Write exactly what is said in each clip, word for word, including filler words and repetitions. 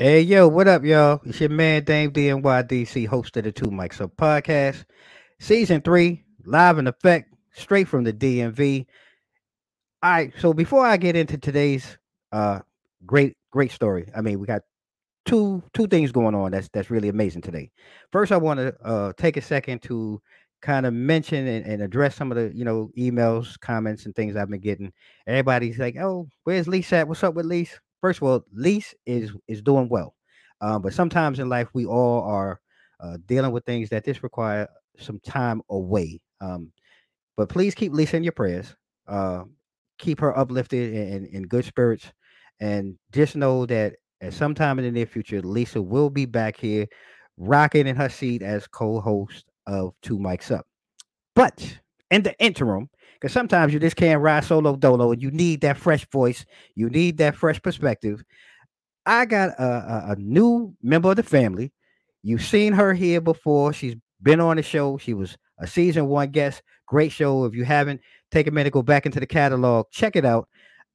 Hey, yo, what up, y'all? It's your man, Dame, D N Y D C, host of the Two Mics Up Podcast. Season three, live in effect, straight from the D M V. All right, so before I get into today's uh, great, great story, I mean, we got two two things going on that's that's really amazing today. First, I want to uh, take a second to kind of mention and, and address some of the, you know, emails, comments, and things I've been getting. Everybody's like, oh, where's Lisa at? What's up with Lisa? First of all, Lisa is, is doing well, um, but sometimes in life we all are uh, dealing with things that just require some time away. Um, but please keep Lisa in your prayers. Uh, keep her uplifted and in good spirits, and just know that at some time in the near future, Lisa will be back here, rocking in her seat as co-host of Two Mics Up. But in the interim, because sometimes you just can't ride solo dolo, and you need that fresh voice. You need that fresh perspective. I got a, a, a new member of the family. You've seen her here before. She's been on the show. She was a season one guest. Great show. If you haven't, take a minute, go back into the catalog, check it out.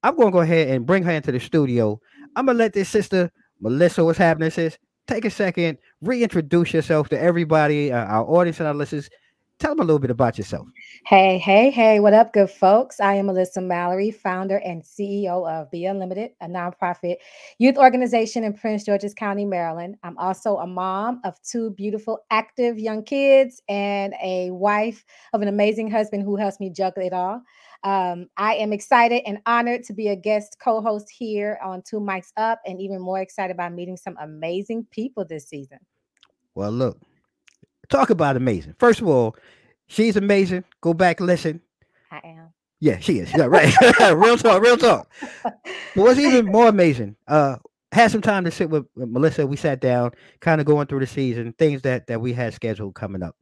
I'm going to go ahead and bring her into the studio. I'm going to let this sister, Melissa, what's happening, sis? Take a second, reintroduce yourself to everybody, uh, our audience and our listeners. Tell them a little bit about yourself. Hey, hey, hey, what up, good folks? I am Alyssa Mallory, founder and C E O of Be Unlimited, a nonprofit youth organization in Prince George's County, Maryland. I'm also a mom of two beautiful, active young kids and a wife of an amazing husband who helps me juggle it all. Um, I am excited and honored to be a guest co-host here on Two Mics Up, and even more excited by meeting some amazing people this season. Well, look. Talk about amazing. First of all, she's amazing. Go back, listen. I am. Yeah, she is. Yeah, right. Real talk, real talk. But what's even more amazing, uh, had some time to sit with, with Melissa. We sat down, kind of going through the season, things that, that we had scheduled coming up.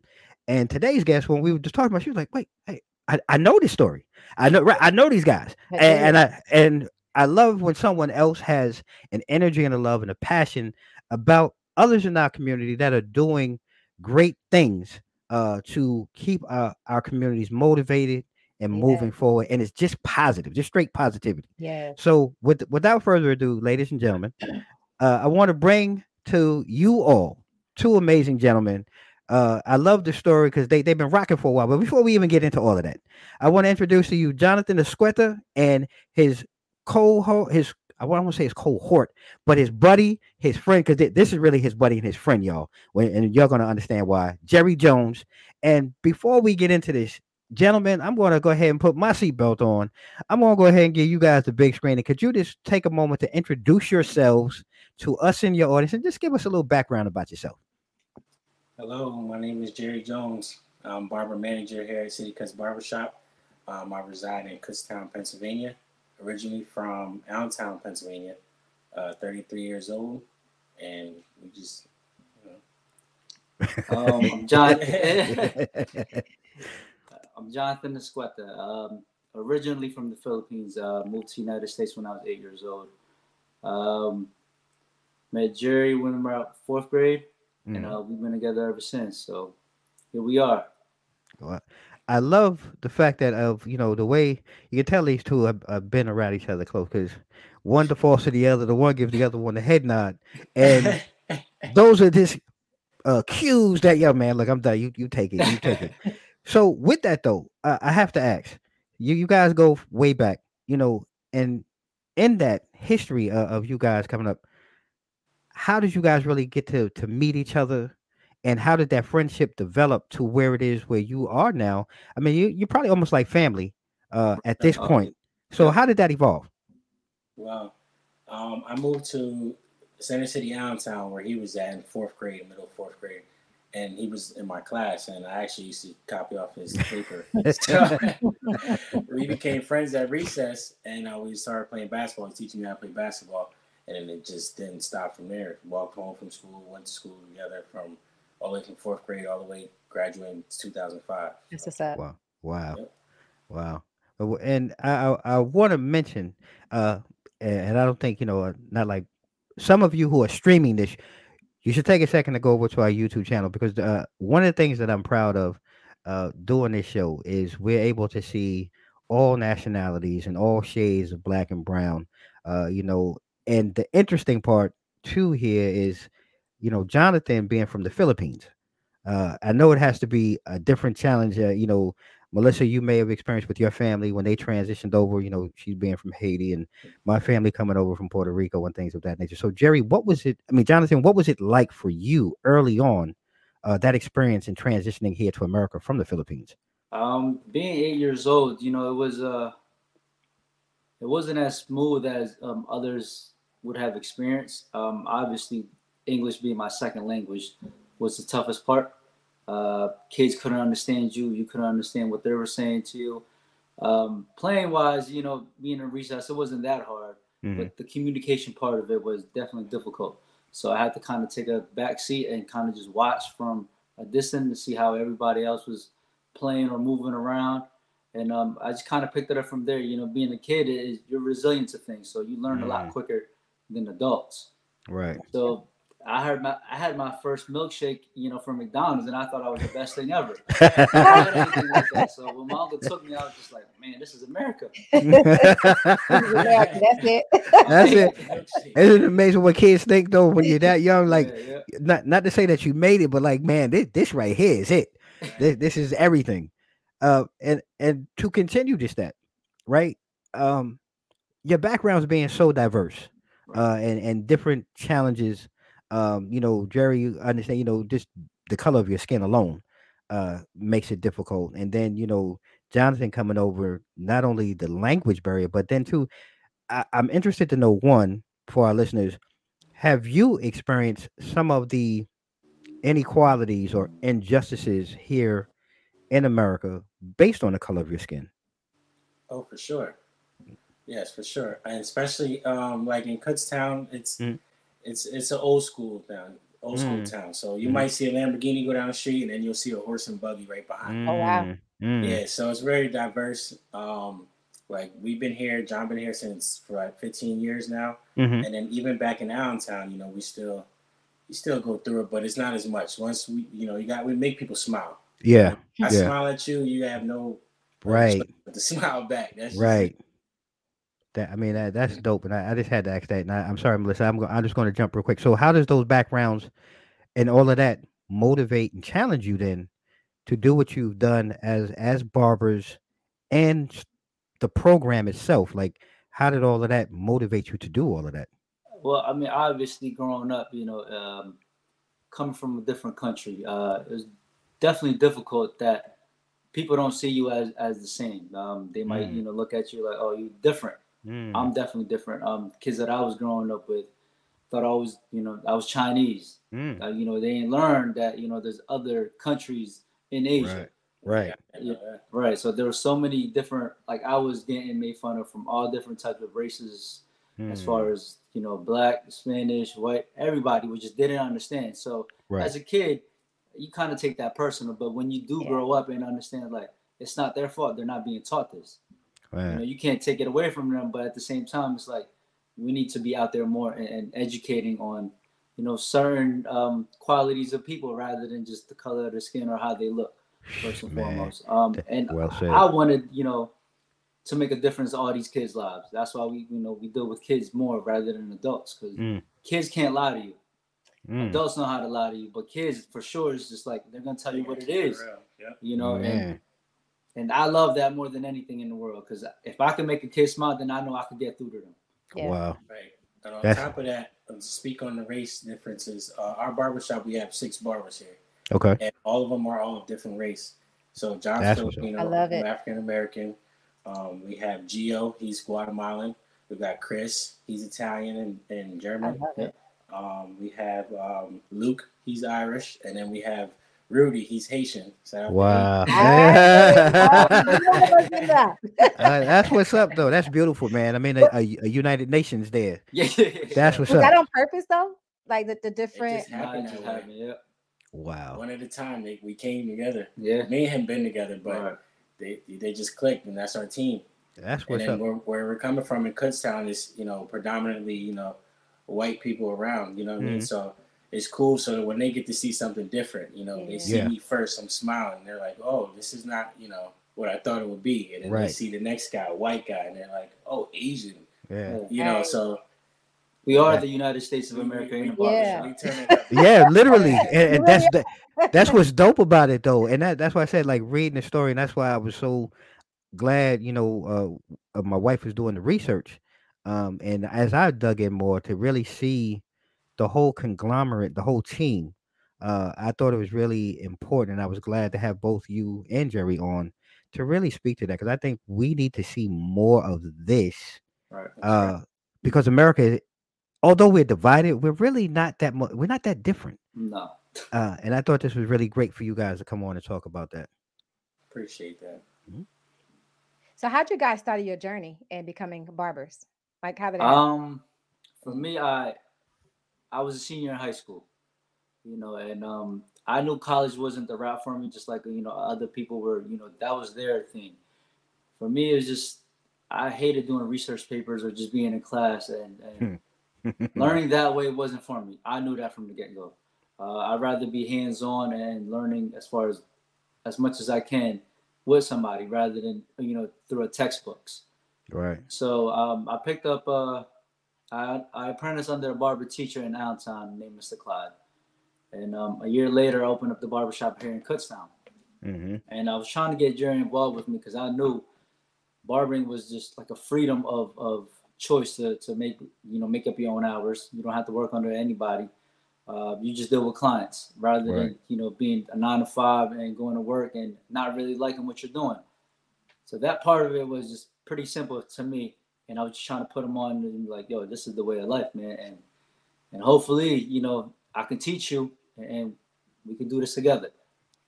And today's guest, when we were just talking about, she was like, wait, hey, I, I know this story. I know right, I know these guys. And, and I and I love when someone else has an energy and a love and a passion about others in our community that are doing great things uh to keep our, our communities motivated and yeah. moving forward, and it's just positive, just straight positivity. Yeah. So with without further ado, ladies and gentlemen, uh I want to bring to you all two amazing gentlemen. uh I love the story because they, they've been rocking for a while, but before we even get into all of that, I want to introduce to you Jonathan Esqueta and his cohort, his I want to say his cohort, but his buddy, his friend, because th- this is really his buddy and his friend, y'all. When, and you're going to understand why. Jerry Jones. And before we get into this, gentlemen, I'm going to go ahead and put my seatbelt on. I'm going to go ahead and give you guys the big screen. And could you just take a moment to introduce yourselves to us in your audience and just give us a little background about yourself? Hello, my name is Jerry Jones. I'm barber manager here at City Cuts Barbershop. Um, I reside in Kutztown, Pennsylvania. Originally from Allentown, Pennsylvania, uh, thirty-three years old, and we just, you know. Um, I'm, John- I'm Jonathan Esqueta, um, originally from the Philippines, uh, moved to the United States when I was eight years old. Um, met Jerry when we were out fourth grade, mm-hmm. and uh, we've been together ever since, so here we are. Well, I love the fact that of, you know, the way you can tell these two have, have been around each other close, because one defaults to the other, the one gives the other one the head nod, and those are just uh, cues that, yo, man, look, I'm done. You you take it, you take it. So with that though, I, I have to ask you. You guys go way back, you know, and in that history of, of you guys coming up, how did you guys really get to to meet each other? And how did that friendship develop to where it is where you are now? I mean, you, you're probably almost like family uh, at this um, point. So yeah. How did that evolve? Well, um, I moved to Center City, Allentown, where he was at in fourth grade, middle fourth grade. And he was in my class, and I actually used to copy off his paper. So, we became friends at recess, and uh, we started playing basketball. He was teaching me how to play basketball, and it just didn't stop from there. Walked home from school, went to school together from all the way from fourth grade all the way graduating two thousand five. That's so sad. Wow. Wow. Yep. Wow. And I I, I want to mention, uh, and I don't think, you know, not like some of you who are streaming this, you should take a second to go over to our YouTube channel, because uh, one of the things that I'm proud of uh, doing this show is we're able to see all nationalities and all shades of black and brown, uh, you know, and the interesting part too here is, you know, Jonathan being from the Philippines, uh, I know it has to be a different challenge. Uh, you know, Melissa, you may have experienced with your family when they transitioned over, you know, she's being from Haiti and my family coming over from Puerto Rico and things of that nature. So Jerry, what was it? I mean, Jonathan, what was it like for you early on, uh, that experience in transitioning here to America from the Philippines? Um, being eight years old, you know, it was, uh, it wasn't as smooth as um, others would have experienced. Um, obviously, English being my second language was the toughest part. Uh, kids couldn't understand you. You couldn't understand what they were saying to you. Um, playing wise, you know, being in recess, it wasn't that hard, mm-hmm. but the communication part of it was definitely difficult. So I had to kind of take a back seat and kind of just watch from a distance to see how everybody else was playing or moving around. And um, I just kind of picked it up from there. You know, being a kid, is you're resilient to things. So you learn mm-hmm. a lot quicker than adults. Right. So I heard my I had my first milkshake, you know, from McDonald's, and I thought I was the best thing ever. Like so when my uncle took me, I was just like, man, this is America. This is America. That's it. That's it. Isn't it amazing what kids think though when you're that young? Like yeah, yeah. not not to say that you made it, but like, man, this this right here is it. This this is everything. Uh and and to continue just that, right? Um your background's being so diverse, uh, and, and different challenges. Um, you know, Jerry, you understand, you know, just the color of your skin alone uh, makes it difficult. And then, you know, Jonathan coming over, not only the language barrier, but then too, I- I'm interested to know, one, for our listeners, have you experienced some of the inequalities or injustices here in America based on the color of your skin? Oh, for sure. Yes, for sure. And especially um, like in Kutztown, it's... Mm. It's it's an old school town, old school mm. town. So you mm. might see a Lamborghini go down the street, and then you'll see a horse and buggy right behind. Oh wow! Mm. Yeah, so it's very diverse. Um, like we've been here, John been here since for like fifteen years now, mm-hmm. and then even back in Allentown, you know, we still we still go through it, but it's not as much. Once we, you know, you got we make people smile. Yeah, you know, I yeah. smile at you, you have no right but to smile back. That's right. Just, That, I mean, that, that's dope. And I, I just had to ask that. And I, I'm sorry, Melissa, I'm, go, I'm just going to jump real quick. So how does those backgrounds and all of that motivate and challenge you then to do what you've done as, as barbers and the program itself? Like, how did all of that motivate you to do all of that? Well, I mean, obviously growing up, you know, um, coming from a different country, uh, it's definitely difficult that people don't see you as, as the same. Um, they might, mm. you know, look at you like, oh, you're different. Mm. I'm definitely different. Um, kids that I was growing up with thought I was, you know, I was Chinese. Mm. Uh, you know, they ain't learned that, you know, there's other countries in Asia. Right. Right. Yeah. Right. So there were so many different, like I was getting made fun of from all different types of races, mm. as far as, you know, black, Spanish, white, everybody, we just didn't understand. So right. as a kid, you kind of take that personal, but when you do yeah. grow up and understand, like, it's not their fault. They're not being taught this. Right. You know, you can't take it away from them, but at the same time, it's like we need to be out there more and, and educating on, you know, certain um, qualities of people rather than just the color of their skin or how they look, first and Man. foremost. Um, and well I wanted, you know, to make a difference in all these kids' lives. That's why we, you know, we deal with kids more rather than adults, because mm. kids can't lie to you. Mm. Adults know how to lie to you, but kids for sure is just like they're gonna tell you what it is, yeah. you know. Yeah. And And I love that more than anything in the world, because if I can make a kid smile, then I know I can get through to them. Yeah. Wow. Right. And on That's... top of that, speak on the race differences. Uh, our barbershop, we have six barbers here. Okay. And all of them are all of different race. So John's Filipino, I'm African American. Um, we have Geo, he's Guatemalan. We've got Chris, he's Italian and, and German. Um, we have um, Luke, he's Irish, and then we have Rudy, he's Haitian. So wow. uh, that's what's up, though. That's beautiful, man. I mean, a, a, a United Nations there. Yeah, that's what's Was up. That on purpose, though? Like the, the different. It just happened to him. Yeah. Wow. One at a time, they, we came together. Yeah. Me and him been together, but right. they they just clicked, and that's our team. That's what's and then up. Where, where we're coming from in Kutztown is, you know, predominantly, you know, white people around. You know what mm-hmm. I mean? So. It's cool. So that when they get to see something different, you know, they see yeah. me first, I'm smiling. They're like, oh, this is not, you know, what I thought it would be. And then right. they see the next guy, white guy, and they're like, oh, Asian. Yeah. You know, so. We are yeah. the United States of America. We, we, we, yeah. yeah, literally. And, and that's the, that's what's dope about it, though. And that, that's why I said, like, reading the story. And that's why I was so glad, you know, uh, my wife was doing the research. Um, and as I dug in more to really see the whole conglomerate, the whole team, uh, I thought it was really important. I was glad to have both you and Jerry on to really speak to that, because I think we need to see more of this. Right. Uh, right. Because America, although we're divided, we're really not that much. We're not that different. No. Uh, and I thought this was really great for you guys to come on and talk about that. Appreciate that. Mm-hmm. So how'd you guys start your journey in becoming barbers? Like how did it Um, for me, I... I was a senior in high school, you know, and um, I knew college wasn't the route for me, just like, you know, other people were, you know, that was their thing. For me, it was just, I hated doing research papers or just being in class, and, and learning that way wasn't for me. I knew that from the get-go. Uh, I'd rather be hands-on and learning as far as, as much as I can with somebody rather than, you know, through a textbooks. Right. So um, I picked up... Uh, I, I apprenticed under a barber teacher in Allentown named Mister Clyde. And um, a year later, I opened up the barbershop here in Kutztown. Mm-hmm. And I was trying to get Jerry involved with me because I knew barbering was just like a freedom of, of choice to, to make, you know, make up your own hours. You don't have to work under anybody. Uh, you just deal with clients rather than, right. you know, being a nine to five and going to work and not really liking what you're doing. So that part of it was just pretty simple to me. And I was just trying to put them on and be like, yo, this is the way of life, man. And and hopefully, you know, I can teach you and we can do this together.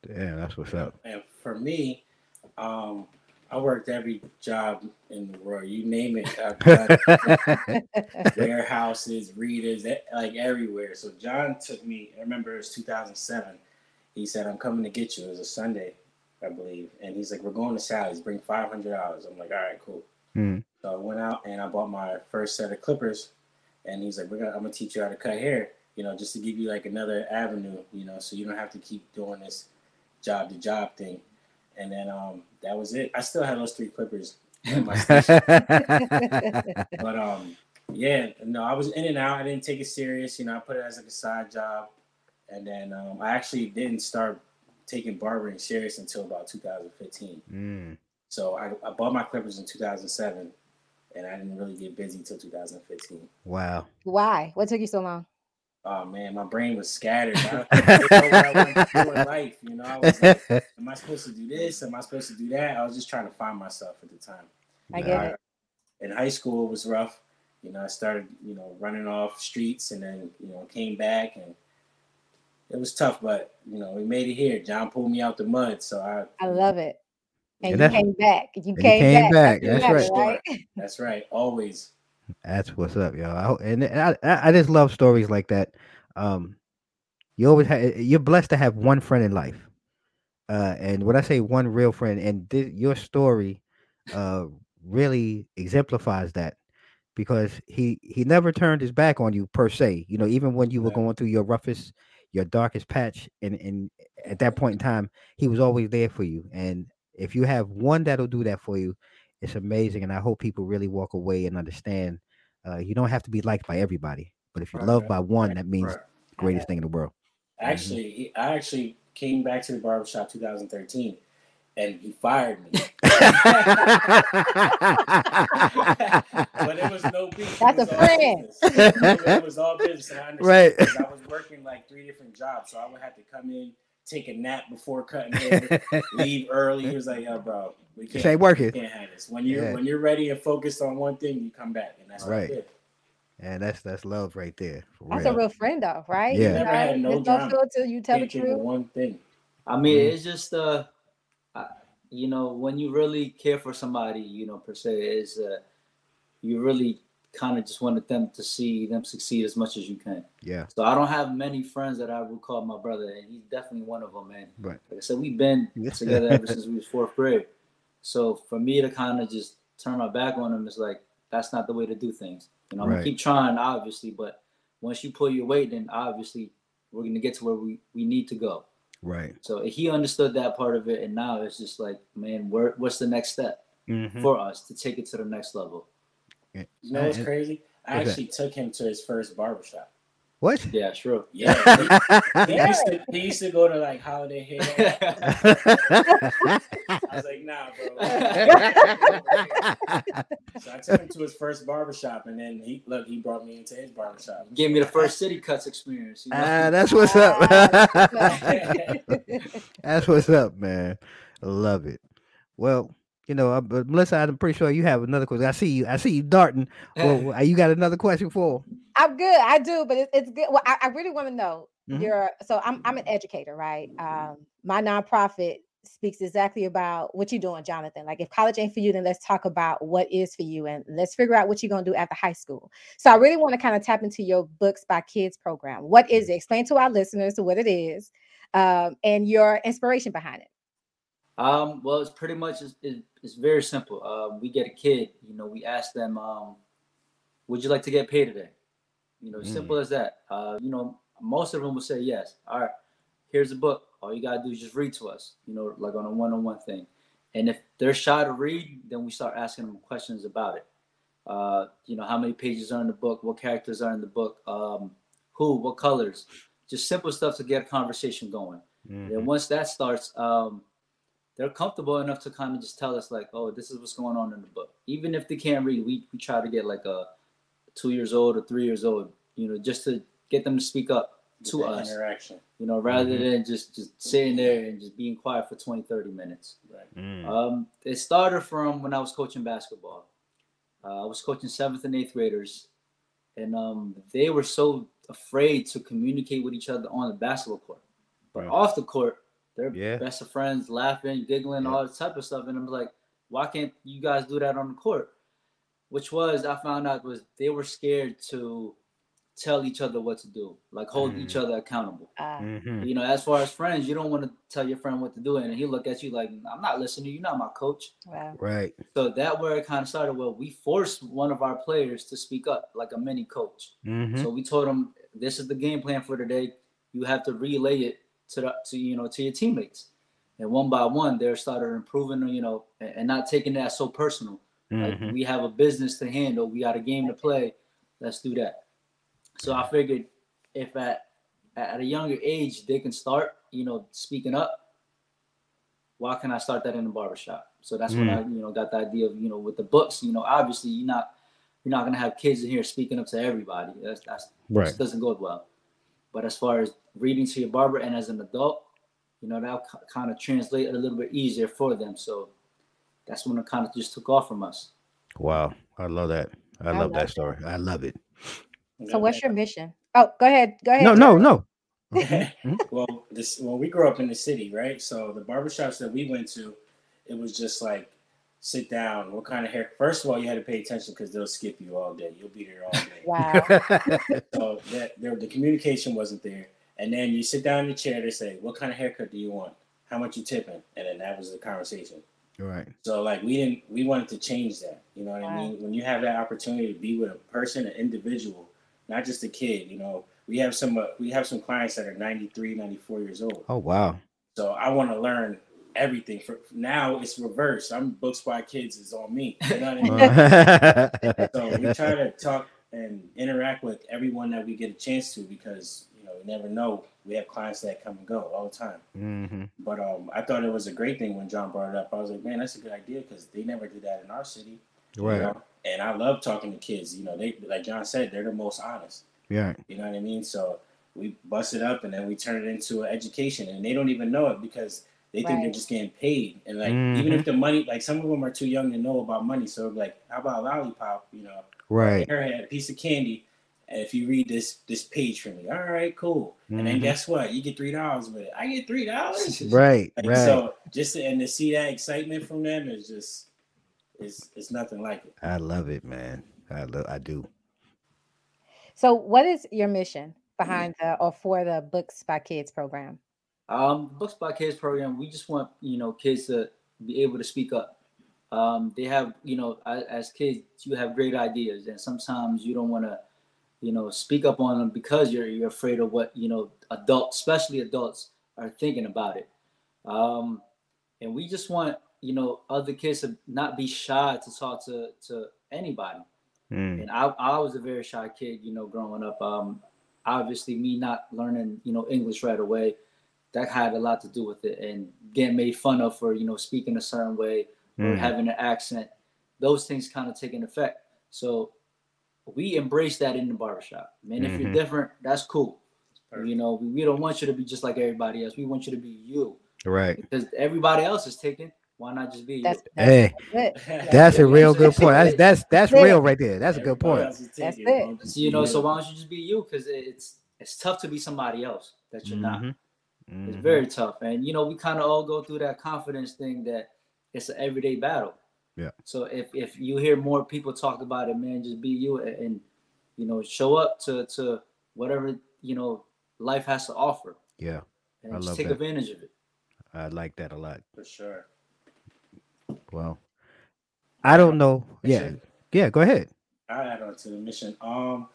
Yeah, that's what's up. And for me, um, I worked every job in the world. You name it. I've done warehouses, readers, like everywhere. So John took me, I remember it was two thousand seven. He said, I'm coming to get you. It was a Sunday, I believe. And he's like, we're going to Sally's. Bring five hundred dollars. I'm like, all right, cool. Mm. So I went out and I bought my first set of clippers, and he's like, "We're gonna, I'm gonna teach you how to cut hair, you know, just to give you like another avenue, you know, so you don't have to keep doing this job to job thing." And then um, that was it. I still had those three clippers in my station, but um, yeah, no, I was in and out. I didn't take it serious, you know. I put it as like a side job, and then um, I actually didn't start taking barbering serious until about two thousand fifteen. Mm. So I, I bought my clippers in two thousand seven, and I didn't really get busy until two thousand fifteen. Wow. Why? What took you so long? Oh, man, my brain was scattered. I didn't know what I wanted to do in life. You know, I was like, am I supposed to do this? Am I supposed to do that? I was just trying to find myself at the time. I get it. In high school, it was rough. You know, I started, you know, running off streets, and then, you know, came back, and it was tough, but, you know, we made it here. John pulled me out the mud, so I... I love it. And, and you came back. You came, came back. back. That's, that's right. right. That's right. Always. That's what's up, y'all. I, and I, I just love stories like that. Um, you always have, you're blessed to have one friend in life. Uh, and when I say one real friend, and th- your story uh, really exemplifies that, because he, he never turned his back on you per se. You know, even when you were going through your roughest, your darkest patch, and, and at that point in time, he was always there for you. And if you have one that'll do that for you, it's amazing. And I hope people really walk away and understand uh, you don't have to be liked by everybody. But if you're right, loved right, by one, right, that means right. the greatest thing in the world. Actually, mm-hmm. I actually came back to the barbershop twenty thirteen. and he fired me. But it was no beef. That's a friend. It, it was all business, and I understood, right? Because I was working like three different jobs, so I would have to come in, take a nap before cutting hair, leave early. He was like, "Yo, bro, we can't, ain't working. We can't have this. When you're yeah. when you're ready and focused on one thing, you come back," and that's right. what I did. And that's that's love right there. That's real. A real friend, though, right? Yeah. You never know, had no drama until you tell the truth. One thing. I mean, mm-hmm. it's just uh, I, you know, when you really care for somebody, you know, per se, is uh, you really kind of just wanted them to see them succeed as much as you can. Yeah. So I don't have many friends that I would call my brother, and he's definitely one of them. Man, right. Like I said, we've been together ever since we was fourth grade. So for me to kind of just turn my back on him is like, that's not the way to do things. You know, I'm right. gonna keep trying, obviously, but once you pull your weight, then obviously we're gonna get to where we, we need to go. Right. So he understood that part of it, and now it's just like, man, where, what's the next step mm-hmm. for us to take it to the next level? You know what's crazy? I actually took him to his first barbershop. What? Yeah, true. Yeah. He, he, used to, he used to go to like Holiday Hair. I was like, nah, bro. So I took him to his first barbershop, and then he look, he brought me into his barbershop. Gave me the first City Cuts experience. You know? Ah, that's what's up. That's what's up, man. Love it. Well, you know, but Melissa, I'm pretty sure you have another question. I see you. I see you darting. Well, you got another question for? I'm good. I do, but it, it's good. Well, I, I really want to know mm-hmm. your. So I'm I'm an educator, right? Um, my nonprofit speaks exactly about what you're doing, Jonathan. Like, if college ain't for you, then let's talk about what is for you, and let's figure out what you're gonna do after high school. So I really want to kind of tap into your Books by Kids program. What is it? Explain to our listeners what it is, um, and your inspiration behind it. Um, well, it's pretty much, it's, it's very simple. Uh, we get a kid, you know, we ask them, um, would you like to get paid today? You know, mm. simple as that. Uh, you know, most of them will say yes. All right, here's a book. All you gotta do is just read to us, you know, like on a one-on-one thing. And if they're shy to read, then we start asking them questions about it. Uh, you know, how many pages are in the book? What characters are in the book? Um, who, what colors? Just simple stuff to get a conversation going. Mm-hmm. And once that starts, um, they're comfortable enough to kind of just tell us like, oh, this is what's going on in the book. Even if they can't read, we, we try to get like a two years old or three years old, you know, just to get them to speak up to us, interaction. You know, rather mm-hmm. than just, just sitting there and just being quiet for twenty, thirty minutes. Right. Mm. Um, it started from when I was coaching basketball. Uh, I was coaching seventh and eighth graders, and um, they were so afraid to communicate with each other on the basketball court, but right. off the court, they're yeah. best of friends, laughing, giggling, yeah. all this type of stuff. And I'm like, why can't you guys do that on the court? Which was, I found out, was they were scared to tell each other what to do, like hold mm. each other accountable. Uh, mm-hmm. You know, as far as friends, you don't want to tell your friend what to do. And he look at you like, I'm not listening. You're not my coach. Wow. Right. So that where it kind of started. Well, we forced one of our players to speak up like a mini coach. Mm-hmm. So we told him, this is the game plan for today. You have to relay it to the, to you know, to your teammates, and one by one they started improving, you know, and, and not taking that so personal. Mm-hmm. Like, we have a business to handle, we got a game to play, let's do that. So I figured if at at a younger age they can start, you know, speaking up, why can I start that in the barbershop? So that's mm-hmm. when I, you know, got the idea of, you know, with the books, you know, obviously you're not you're not gonna have kids in here speaking up to everybody. That's that's right. It doesn't go well. But as far as reading to your barber and as an adult, you know, that'll c- kind of translate a little bit easier for them. So that's when it kind of just took off from us. Wow. I love that. I, I love, love that story. It. I love it. So what's your mission? Oh, go ahead. Go ahead. No, no, no. Mm-hmm. well, this, well, we grew up in the city, right? So the barbershops that we went to, it was just like, sit down. What kind of hair? First of all, you had to pay attention because they'll skip you all day. You'll be there all day. Wow. So that, there, the communication wasn't there. And then you sit down in the chair, they say, what kind of haircut do you want? How much you tipping? And then that was the conversation. Right. So like we didn't, we wanted to change that. You know what wow. I mean? When you have that opportunity to be with a person, an individual, not just a kid, you know, we have some, uh, we have some clients that are ninety-three, ninety-four years old. Oh, wow. So I want to learn everything. For now it's reversed. I'm Books by Kids is on me, you know what I mean? So we try to talk and interact with everyone that we get a chance to, because you know, we never know we have clients that come and go all the time. Mm-hmm. But um, I thought it was a great thing when John brought it up. I was like, man, that's a good idea because they never do that in our city. Right. You know? And I love talking to kids. You know, they, like John said, they're the most honest. Yeah. You know what I mean? So we bust it up and then we turn it into an education, and they don't even know it because they think right. they're just getting paid. And like, mm-hmm. even if the money, like some of them are too young to know about money. So like, how about a lollipop, you know, right. Airhead, a piece of candy. And if you read this, this page for me, all right, cool. Mm-hmm. And then guess what? You get three dollars with it. I get three dollars. Right. Like, right. So just, and to see that excitement from them is just, it's, it's nothing like it. I love it, man. I love, I do. So what is your mission behind the, or for the Books by Kids program? Um, Books by Kids program, we just want, you know, kids to be able to speak up. Um, they have, you know, as, as kids, you have great ideas, and sometimes you don't want to, you know, speak up on them because you're, you're afraid of what, you know, adults, especially adults, are thinking about it. Um, and we just want, you know, other kids to not be shy to talk to, to anybody. Mm. And I, I was a very shy kid, you know, growing up. Um, obviously, me not learning, you know, English right away, that had a lot to do with it. And getting made fun of for, you know, speaking a certain way or mm. having an accent, those things kind of take an effect. So we embrace that in the barbershop. Man, mm-hmm. if you're different, that's cool. You know, we, we don't want you to be just like everybody else. We want you to be you. Right. Because everybody else is taking. Why not just be? That's, that's, hey, that's, that's, that's a real good point. That's that's that's real right there. That's a good point. That's it. You know, so why don't you just be you? Because it's it's tough to be somebody else that you're mm-hmm. not. Mm-hmm. It's very tough, and you know, we kind of all go through that confidence thing. That it's an everyday battle. Yeah. So if if you hear more people talk about it, man, just be you, and, and you know, show up to to whatever, you know, life has to offer. Yeah. And I just love take that. Advantage of it. I like that a lot. For sure. Well, I don't know. Yeah. Yeah, go ahead. I add on to the mission. Um,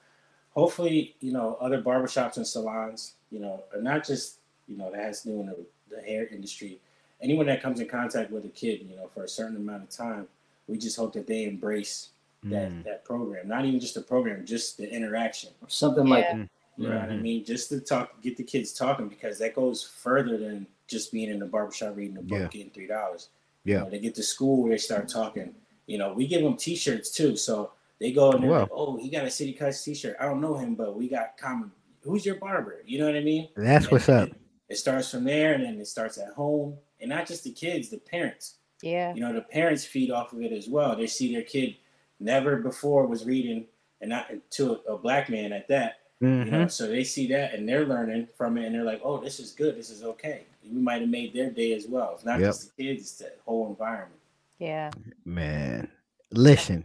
hopefully, you know, other barbershops and salons, you know, are not just, you know, that has to do in the, the hair industry. Anyone that comes in contact with a kid, you know, for a certain amount of time, we just hope that they embrace that, mm. that program. Not even just the program, just the interaction. Or something yeah. like that. You know mm-hmm. what I mean? Just to talk, get the kids talking, because that goes further than just being in the barbershop, reading a book, yeah. getting three dollars. Yeah, you know, they get to school where they start talking. You know, we give them T-shirts too, so they go and they're wow. like, "Oh, he got a City Cuts T-shirt. I don't know him, but we got common. Who's your barber? You know what I mean?" That's and what's up. It, it starts from there, and then it starts at home, and not just the kids, the parents. Yeah, you know, the parents feed off of it as well. They see their kid never before was reading, and not to a, a black man at that. Mm-hmm. You know, so they see that and they're learning from it, and they're like, "Oh, this is good. This is okay." We might have made their day as well. It's not yep. just the kids; it's the whole environment. Yeah, man. Listen,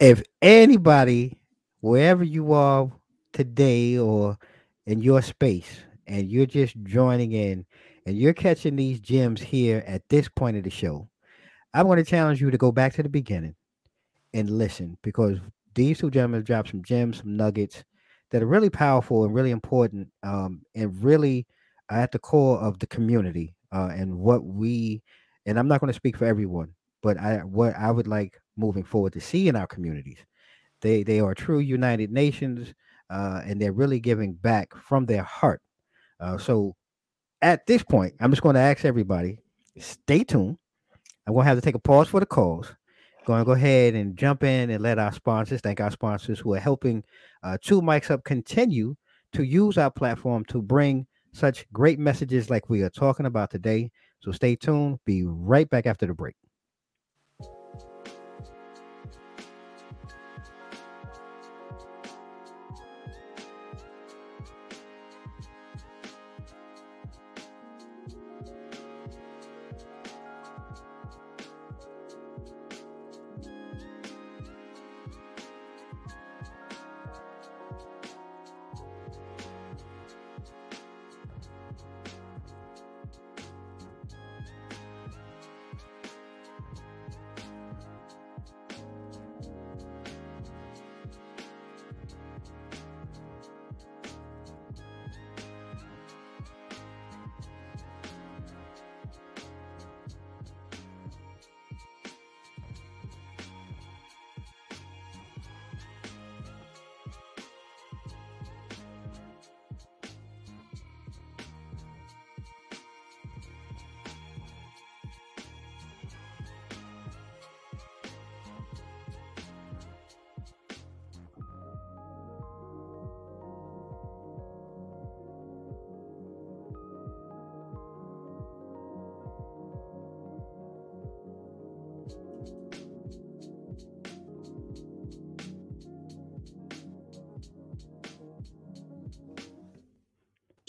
if anybody, wherever you are today or in your space, and you're just joining in, and you're catching these gems here at this point of the show, I want to challenge you to go back to the beginning and listen, because these two gentlemen dropped some gems, some nuggets that are really powerful and really important, um, and really at the core of the community, uh, and what we, and I'm not going to speak for everyone, but I, what I would like moving forward to see in our communities. They, they are true United Nations, uh, and they're really giving back from their heart. Uh, so at this point, I'm just going to ask everybody, stay tuned. I'm going to have to take a pause for the calls. Going to go ahead and jump in and let our sponsors, thank our sponsors who are helping uh, Two Mics Up continue to use our platform to bring such great messages like we are talking about today. So stay tuned. Be right back after the break.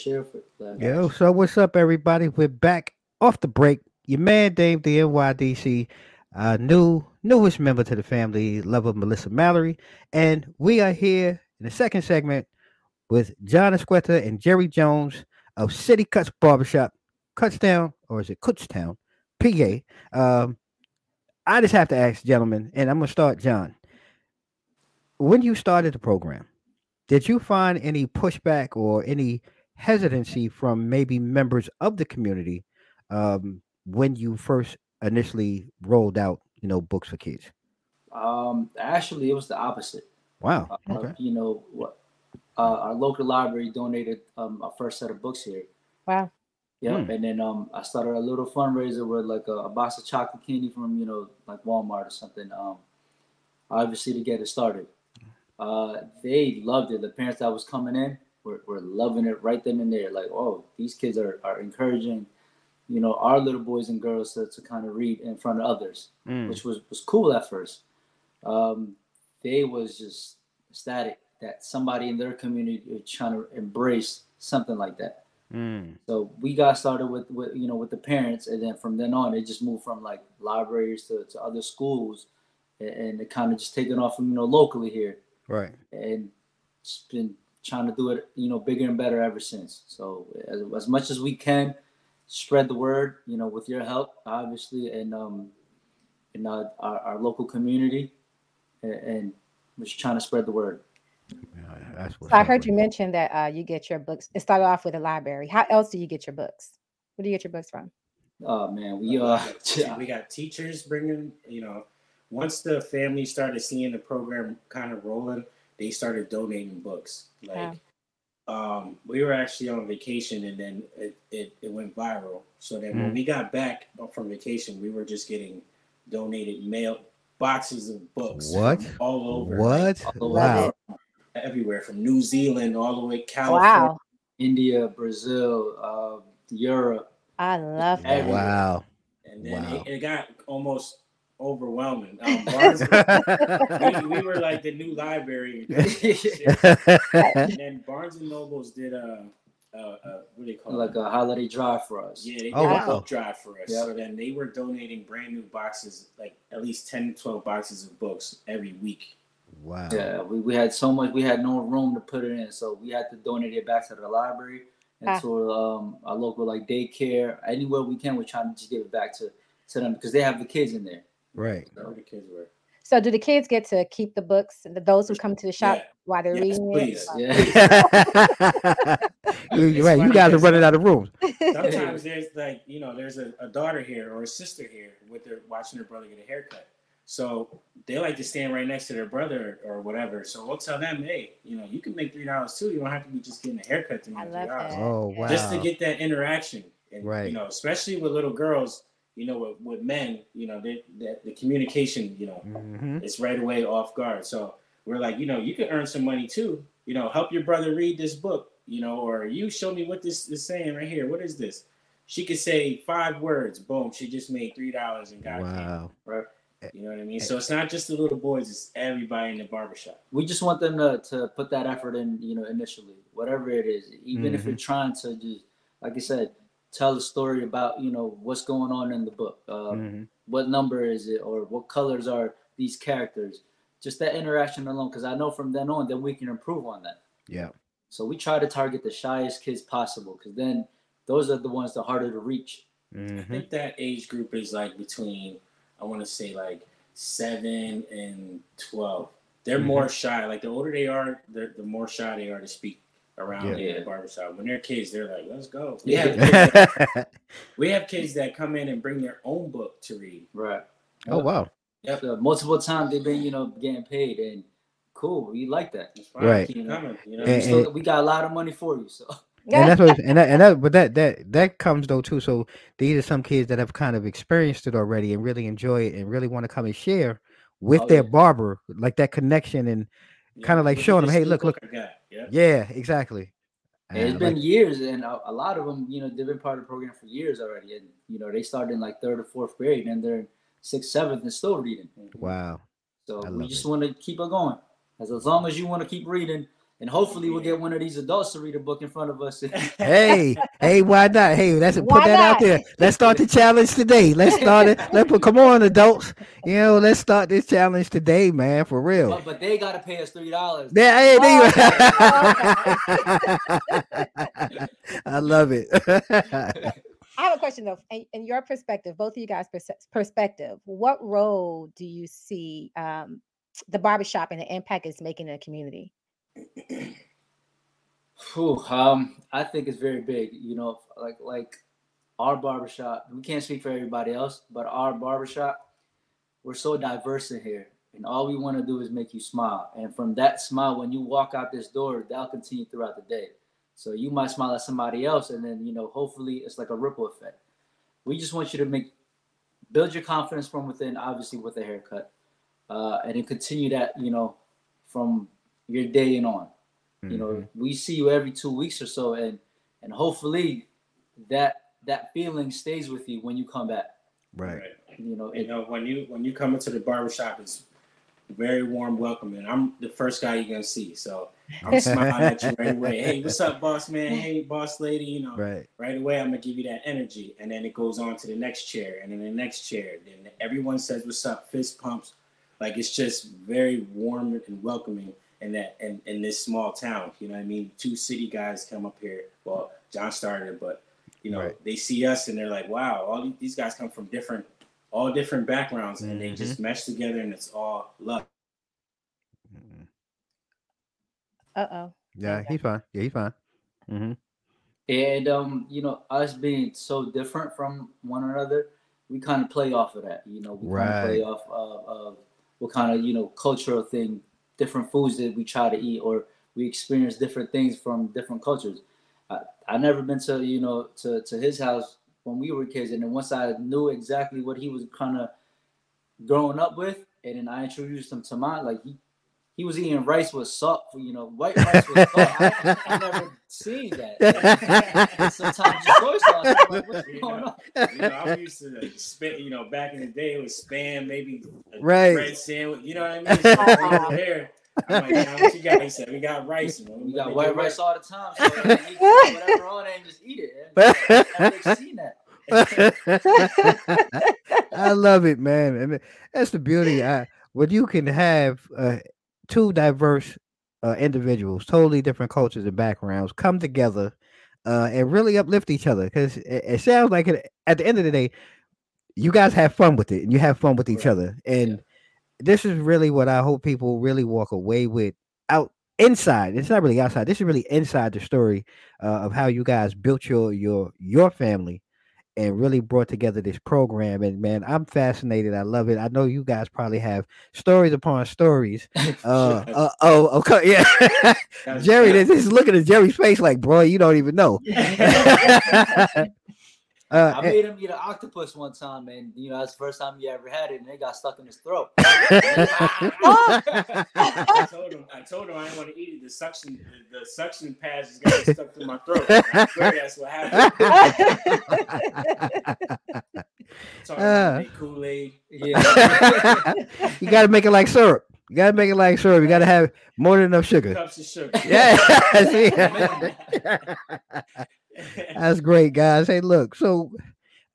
chair for that. Yo, so what's up, everybody? We're back off the break. Your man Dave, the D N Y D C, uh, new newest member to the family, lover Melissa Mallory, and we are here in the second segment with Jonathan Esqueta and Jerry Jones of City Cuts Barbershop, Kutztown, or is it Cookstown, P A. Um, I just have to ask, gentlemen, and I'm gonna start, John. When you started the program, did you find any pushback or any hesitancy from maybe members of the community um, when you first initially rolled out, you know, Books for Kids? Um, actually, it was the opposite. Wow. Okay. Uh, you know, uh, our local library donated um, our first set of books here. Wow. Yeah, hmm. and then um, I started a little fundraiser with like a, a box of chocolate candy from, you know, like Walmart or something. Um, obviously, to get it started. Uh, they loved it. The parents that was coming in were, were loving it right then and there. Like, oh, these kids are, are encouraging, you know, our little boys and girls to, to kind of read in front of others, mm. which was, was cool at first. Um, they was just ecstatic that somebody in their community was trying to embrace something like that. Mm. So we got started with, with, you know, with the parents. And then from then on, it just moved from like libraries to, to other schools, and, and it kind of just taken off from, you know, locally here. Right. And just been trying to do it, you know, bigger and better ever since. So as, as much as we can, spread the word, you know, with your help, obviously, and um, in our, our, our local community, and, and we're just trying to spread the word. Yeah, so I heard you mention that uh, you get your books. It started off with a library. How else do you get your books? Where do you get your books from? Oh man, we uh, we got teachers bringing, you know. Once the family started seeing the program kind of rolling, they started donating books. Like, wow. um, we were actually on vacation, and then it, it, it went viral. So then mm. when we got back from vacation, we were just getting donated mail boxes of books. What? All over. What? All over, wow. Everywhere, from New Zealand all the way to California, wow. India, Brazil, uh, Europe. I love that. Everywhere. Wow. And then wow. It, it got almost overwhelming. Um, bars were, we, we were like the new library, and then Barnes and Nobles did a, a, a what do you call like it? a holiday drive for us. Yeah, they did oh, a wow. drive for us. Yep. So then they were donating brand new boxes, like at least ten to twelve boxes of books every week. Wow. Yeah, we, we had so much, we had no room to put it in, so we had to donate it back to the library and ah. to um, a local like daycare. Anywhere we can, we're trying to just give it back to to them because they have the kids in there. Right. The kids were. So do the kids get to keep the books, those who come to the shop yeah. while they're yes, reading please. it? Yeah. You're right. You guys are running out of room. Sometimes there's like, you know, there's a, a daughter here or a sister here with their watching their brother get a haircut. So they like to stand right next to their brother or whatever. So we'll tell them, hey, you know, you can make three dollars too. You don't have to be just getting a haircut to make three dollars. Oh wow. Just to get that interaction. And, right. You know, especially with little girls. You know, with, with men, you know, they, they, the communication, you know, mm-hmm. it's right away off guard. So we're like, you know, you can earn some money too. You know, help your brother read this book, you know, or you show me what this is saying right here. What is this? She could say five words. Boom. She just made three dollars and got wow. it. Right? You know what I mean? So it's not just the little boys. It's everybody in the barbershop. We just want them to, to put that effort in, you know, initially, whatever it is, even mm-hmm. if you're trying to just, like I said, tell a story about, you know, what's going on in the book. Uh, mm-hmm. What number is it, or what colors are these characters? Just that interaction alone, because I know from then on, then we can improve on that. Yeah. So we try to target the shyest kids possible, because then those are the ones that are harder to reach. Mm-hmm. I think that age group is like between, I want to say like seven and twelve. They're mm-hmm. more shy. Like the older they are, the, the more shy they are to speak. Around yeah. the barbershop. When they're kids, they're like, let's go. We have, that, we have kids that come in and bring their own book to read. Right. Oh, uh, wow. Yep. Uh, multiple times they've been, you know, getting paid, and cool. We like that. Right. Keep coming, you know? and, so, and, we got a lot of money for you. So. And that's what, and that, and that, but that, that, that comes though too. So these are some kids that have kind of experienced it already and really enjoy it and really want to come and share with oh, their yeah. barber, like that connection and, yeah, kind of like showing them, hey, look, look. Yeah. yeah, exactly. And it's been like years, and a, a lot of them, you know, they've been part of the program for years already. And, you know, they started in like third or fourth grade, and they're in sixth, seventh, and still reading. Wow. So we just want to keep it going. As, as long as you want to keep reading, And hopefully we'll get one of these adults to read a book in front of us. Hey, hey, why not? Hey, let's why put that not? out there. Let's start the challenge today. Let's start it. Let's put, come on, adults. You know, let's start this challenge today, man, for real. But, but they got to pay us three dollars. Yeah, hey, oh, okay. Okay. I love it. I have a question, though. In, in your perspective, both of you guys' pers- perspective, what role do you see um, the barbershop and the impact it's making in the community? Whew, um, I think it's very big, you know, like like our barbershop, we can't speak for everybody else, but our barbershop, we're so diverse in here, and all we want to do is make you smile. And from that smile, when you walk out this door, that'll continue throughout the day. So you might smile at somebody else, and then, you know, hopefully it's like a ripple effect. We just want you to make build your confidence from within, obviously with a haircut, uh, and then continue that, you know, from your day and on. Mm-hmm. You know, we see you every two weeks or so, and and hopefully that that feeling stays with you when you come back. Right. You know, it, you know, when you when you come into the barbershop, it's very warm welcoming. I'm the first guy you're gonna see, so I'm smiling at you right away. Hey, what's up, boss man? Hey, boss lady. You know, right. right away I'm gonna give you that energy, and then it goes on to the next chair, and then the next chair. Then everyone says what's up, fist pumps. Like, it's just very warm and welcoming. And that and in, in this small town, you know what I mean? Two city guys come up here. Well, John started it, but you know, right. they see us and they're like, wow, all these guys come from different all different backgrounds, mm-hmm. and they just mesh together, and it's all love. Uh oh. Yeah, he's fine. Yeah, he's fine. Mm-hmm. And um, you know, us being so different from one another, we kind of play off of that. You know, we right. kind of play off of, of what kind of, you know, cultural thing. Different foods that we try to eat, or we experience different things from different cultures. I, I never been to, you know, to, to his house when we were kids. And then once I knew exactly what he was kind of growing up with, and then I introduced him to mine, like he, he was eating rice with salt, you know, white rice with salt. I, I never seen that. Sometimes your voice lost. I'm like, what's you going know, on? You know, I used to spit, you know, back in the day it was Spam, maybe a right. bread sandwich. You know what I mean? So right there. I'm like, you know what you got? He said, we got rice. You know, we, we got white rice, rice all the time. So whatever on it and just eat it. I've never seen that. I love it, man. I mean, that's the beauty. I what you can have uh, two diverse uh, individuals, totally different cultures and backgrounds, come together uh, and really uplift each other. Because it, it sounds like it, at the end of the day, you guys have fun with it, and you have fun with each right. other. And yeah. this is really what I hope people really walk away with out inside. It's not really outside. This is really inside the story uh, of how you guys built your your your family and really brought together this program. And man, I'm fascinated. I love it. I know you guys probably have stories upon stories. Uh, uh oh, okay, yeah. Jerry, this is looking at Jerry's face like, bro, you don't even know. uh, I made him eat an octopus one time, and you know, that's the first time he ever had it, and it got stuck in his throat. I told him, I told him I didn't want to eat it. The suction, the, the suction pads just got stuck to my throat. I swear that's what happened. Uh, Kool-Aid. Yeah. You gotta make it like syrup. You gotta make it like syrup. You gotta have more than enough sugar. Cups of sugar. Yeah. That's great, guys. Hey, look. So,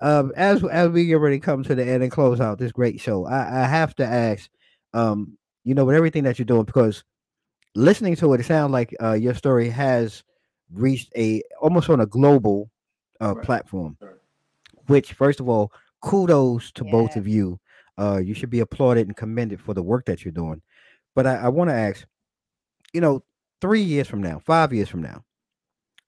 um, as as we get ready to come to the end and close out this great show, I, I have to ask, um, you know, with everything that you're doing, because listening to it, it sounds like uh, your story has reached a almost on a global uh, right. platform. Right. Which, first of all, kudos to yeah. both of you. Uh, you should be applauded and commended for the work that you're doing. But I, I want to ask, you know, three years from now, five years from now,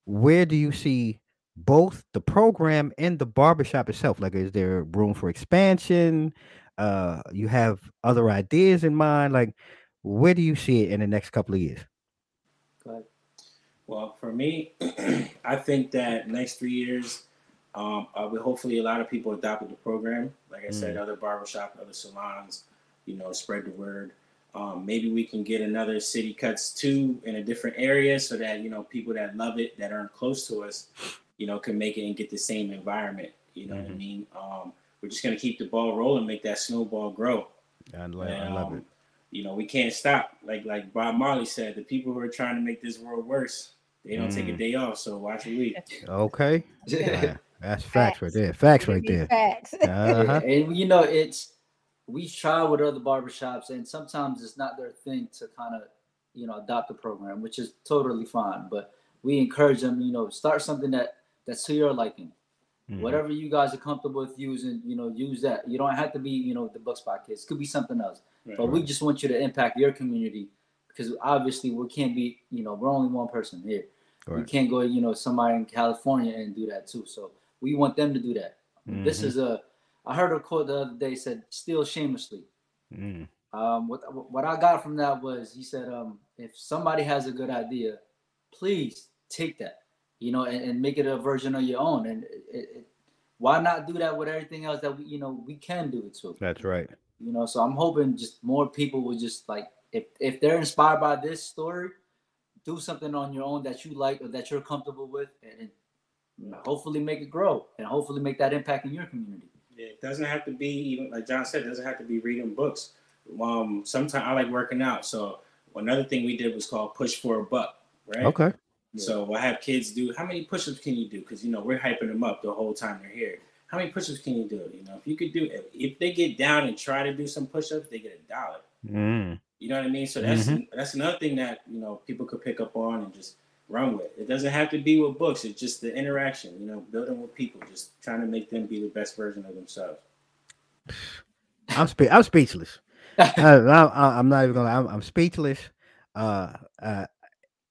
where do you see both the program and the barbershop itself? Like, is there room for expansion? Uh, you have other ideas in mind? Like, where do you see it in the next couple of years? Go ahead. Well, for me, I think that next three years, um, I will hopefully a lot of people adopted the program. Like I mm. said, other barbershop, other salons, you know, spread the word. Um, maybe we can get another City Cuts two in a different area so that, you know, people that love it, that aren't close to us, you know, can make it and get the same environment. You know mm-hmm. what I mean? Um, we're just going to keep the ball rolling, make that snowball grow. I love, and, I love um, it. you know, we can't stop. Like like Bob Marley said, the people who are trying to make this world worse, they don't mm. take a day off, so watch your week. Okay. Yeah. That's facts, facts right there. Facts right there. Facts. Uh-huh. And, you know, it's, we try with other barbershops, and sometimes it's not their thing to kind of, you know, adopt the program, which is totally fine. But we encourage them, you know, start something that, that's to your liking. Mm-hmm. Whatever you guys are comfortable with using, you know, use that. You don't have to be, you know, the Books by Kids. It could be something else. Right, but right. we just want you to impact your community, because obviously we can't be, you know, we're only one person here. Right. We can't go, you know, somebody in California and do that too. So we want them to do that. Mm-hmm. This is a, I heard a quote the other day, said, steal shamelessly. Mm. Um, what what I got from that was, he said, um, if somebody has a good idea, please take that, you know, and, and make it a version of your own. And it, it, why not do that with everything else that we, you know, we can do it too. That's right. You know, so I'm hoping just more people will just like, if if they're inspired by this story, do something on your own that you like or that you're comfortable with, and you know, hopefully make it grow and hopefully make that impact in your community. Yeah, it doesn't have to be, even like John said, it doesn't have to be reading books. Um, sometimes I like working out. So another thing we did was called push for a buck, right? Okay. So yeah. I have kids do, how many push-ups can you do? Because, you know, we're hyping them up the whole time they're here. How many push-ups can you do? You know, if you could do, if, if they get down and try to do some push-ups, they get a dollar. Mm. You know what I mean? So that's mm-hmm. that's another thing that, you know, people could pick up on and just run with. It doesn't have to be with books. It's just the interaction, you know, building with people, just trying to make them be the best version of themselves. I'm spe- I'm speechless. I, I, I'm not even gonna. I'm, I'm speechless. Uh, uh,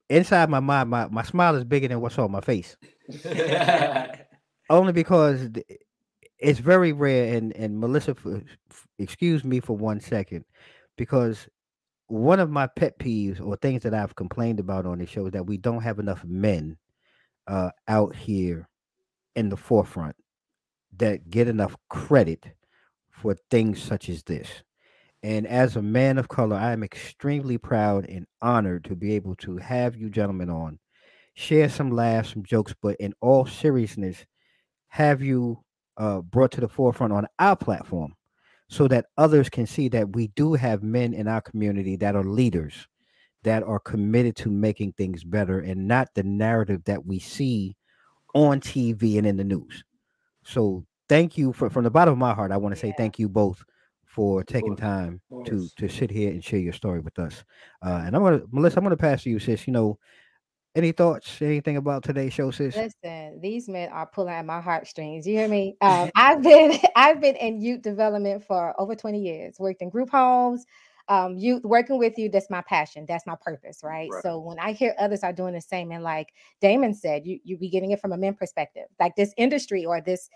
inside my mind, my, my smile is bigger than what's on my face. Only because it's very rare. And and Melissa, for, excuse me for one second, because one of my pet peeves or things that I've complained about on this show is that we don't have enough men uh, out here in the forefront that get enough credit for things such as this. And as a man of color, I am extremely proud and honored to be able to have you gentlemen on, share some laughs, some jokes, but in all seriousness, have you uh, brought to the forefront on our platform so that others can see that we do have men in our community that are leaders, that are committed to making things better and not the narrative that we see on T V and in the news. So thank you for, from the bottom of my heart. I want to yeah. say thank you both for taking time to to sit here and share your story with us. Uh, and I'm gonna, Melissa, I'm gonna pass to you, sis. You know, any thoughts, anything about today's show, sis? Listen, these men are pulling at my heartstrings. You hear me? Um, I've been I've been in youth development for over twenty years. Worked in group homes, um, youth working with you. That's my passion. That's my purpose, right? right? So when I hear others are doing the same, and like Damon said, you you be getting it from a men's perspective, like this industry or this.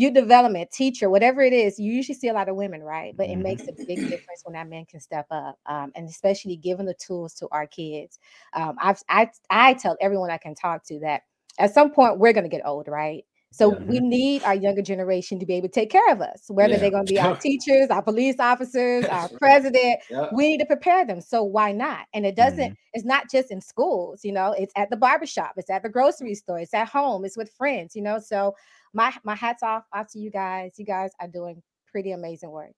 You development, teacher, whatever it is, you usually see a lot of women, right? But it makes a big difference when that man can step up, um, and especially giving the tools to our kids. Um, I've, I I tell everyone I can talk to that at some point we're going to get old, right? So yeah. we need our younger generation to be able to take care of us, whether yeah. they're going to be our teachers, our police officers, our president. Yeah. We need to prepare them. So why not? And it doesn't, mm-hmm. it's not just in schools, you know, it's at the barbershop, it's at the grocery store, it's at home, it's with friends, you know. So my my hat's off, off to you guys. You guys are doing pretty amazing work.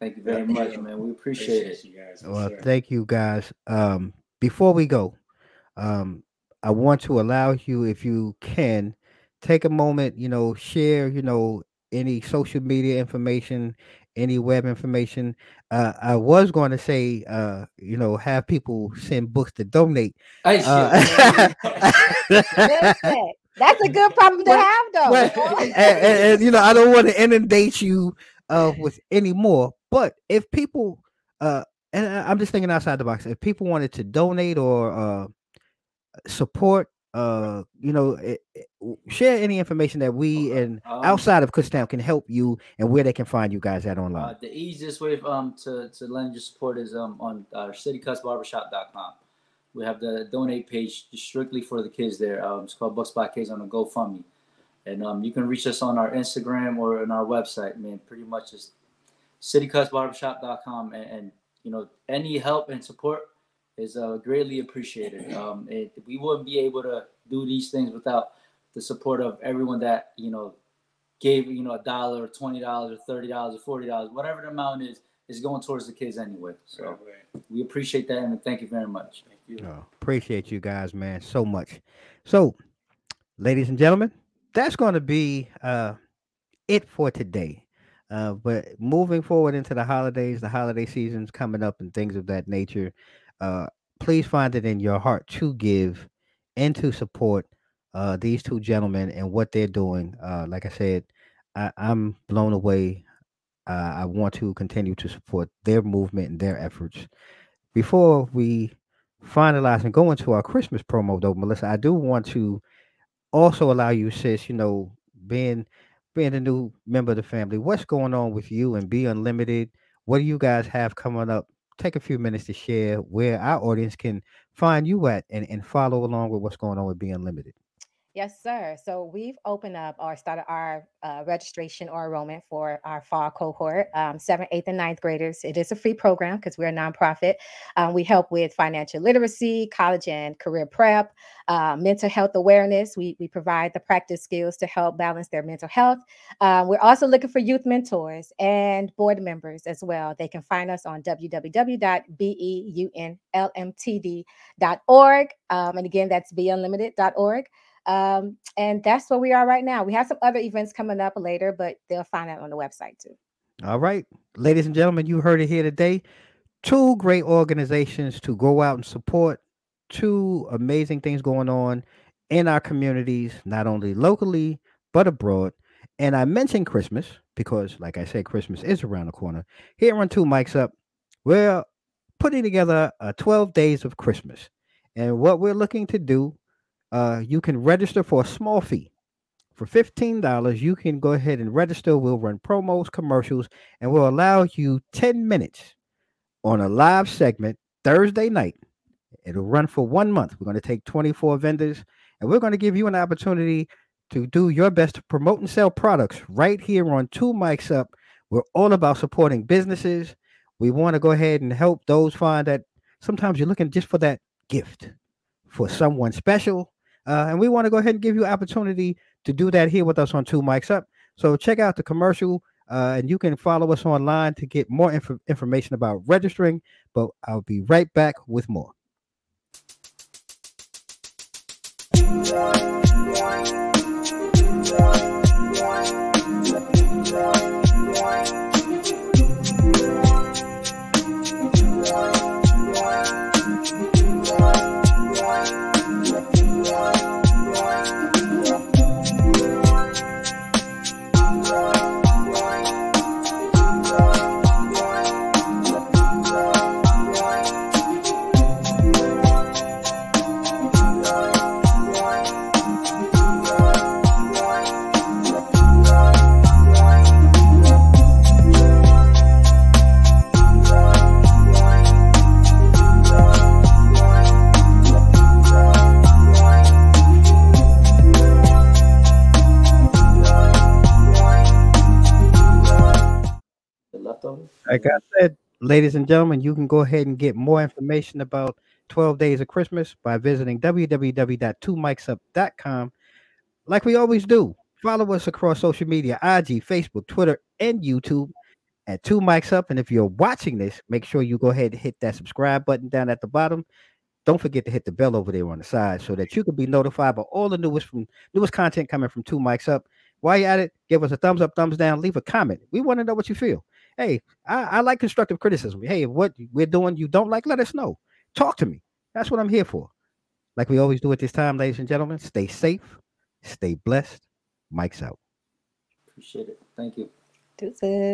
Thank you very much, man. We appreciate, appreciate it. You guys. Well, sure. Thank you guys. Um, before we go, um, I want to allow you, if you can, take a moment, you know, share, you know, any social media information, any web information. Uh, I was going to say, uh, you know, have people send books to donate. I uh, That's a good problem to well, have, though. Well, and, and, and, you know, I don't want to inundate you uh, with any more. But if people, uh, and I'm just thinking outside the box, if people wanted to donate or uh, support, uh, you know, it, it, share any information that we and um, outside of Kutztown can help you and where they can find you guys at online. Uh, the easiest way um, to, to lend your support is um, on uh, city cuts barbershop dot com. We have the donate page strictly for the kids there. Um, it's called Books by Kids on the GoFundMe. And um, you can reach us on our Instagram or on our website, man. Pretty much is city cuts barbershop dot com. And, and, you know, any help and support is uh, greatly appreciated. Um, it, we wouldn't be able to do these things without the support of everyone that, you know, gave, you know, a dollar or twenty dollars or thirty dollars or forty dollars, whatever the amount is. is going towards the kids anyway. So right, right. we appreciate that, and thank you very much. Thank you. Oh, appreciate you guys, man, so much. So, ladies and gentlemen, that's going to be uh, it for today. Uh, but moving forward into the holidays, the holiday season's coming up and things of that nature, uh, please find it in your heart to give and to support uh, these two gentlemen and what they're doing. Uh, like I said, I, I'm blown away. Uh, I want to continue to support their movement and their efforts. Before we finalize and go into our Christmas promo, though, Melissa, I do want to also allow you, sis, you know, being... being a new member of the family, what's going on with you and Be Unlimited? What do you guys have coming up? Take a few minutes to share where our audience can find you at and, and follow along with what's going on with Be Unlimited. Yes, sir. So we've opened up or started our uh, registration or enrollment for our fall cohort, um, seventh, eighth, and ninth graders. It is a free program because we're a nonprofit. Um, we help with financial literacy, college and career prep, uh, mental health awareness. We, we provide the practice skills to help balance their mental health. Uh, we're also looking for youth mentors and board members as well. They can find us on w w w dot be unlimited dot org. Um, and again, that's be unlimited dot org. Um, and that's where we are right now. We have some other events coming up later, but they'll find out on the website too. All right, ladies and gentlemen, you heard it here today. Two great organizations to go out and support. Two amazing things going on in our communities, not only locally, but abroad. And I mentioned Christmas because, like I said, Christmas is around the corner. Here on Two Mics Up, we're putting together uh, twelve days of Christmas. And what we're looking to do, Uh, you can register for a small fee. For fifteen dollars, you can go ahead and register. We'll run promos, commercials, and we'll allow you ten minutes on a live segment Thursday night. It'll run for one month. We're going to take twenty-four vendors, and we're going to give you an opportunity to do your best to promote and sell products right here on Two Mics Up. We're all about supporting businesses. We want to go ahead and help those find that sometimes you're looking just for that gift for someone special. Uh, and we want to go ahead and give you opportunity to do that here with us on Two Mics Up. So check out the commercial, uh, and you can follow us online to get more inf- information about registering. But I'll be right back with more. Like I said, ladies and gentlemen, you can go ahead and get more information about twelve Days of Christmas by visiting w w w dot two mics up dot com. Like we always do, follow us across social media, I G, Facebook, Twitter, and YouTube at Two Mics Up. And if you're watching this, make sure you go ahead and hit that subscribe button down at the bottom. Don't forget to hit the bell over there on the side so that you can be notified by all the newest from newest content coming from Two Mics Up. While you're at it, give us a thumbs up, thumbs down, leave a comment. We want to know what you feel. Hey, I, I like constructive criticism. Hey, what we're doing you don't like, let us know. Talk to me. That's what I'm here for. Like we always do at this time, ladies and gentlemen, stay safe, stay blessed. Mike's out. Appreciate it. Thank you. Deuces.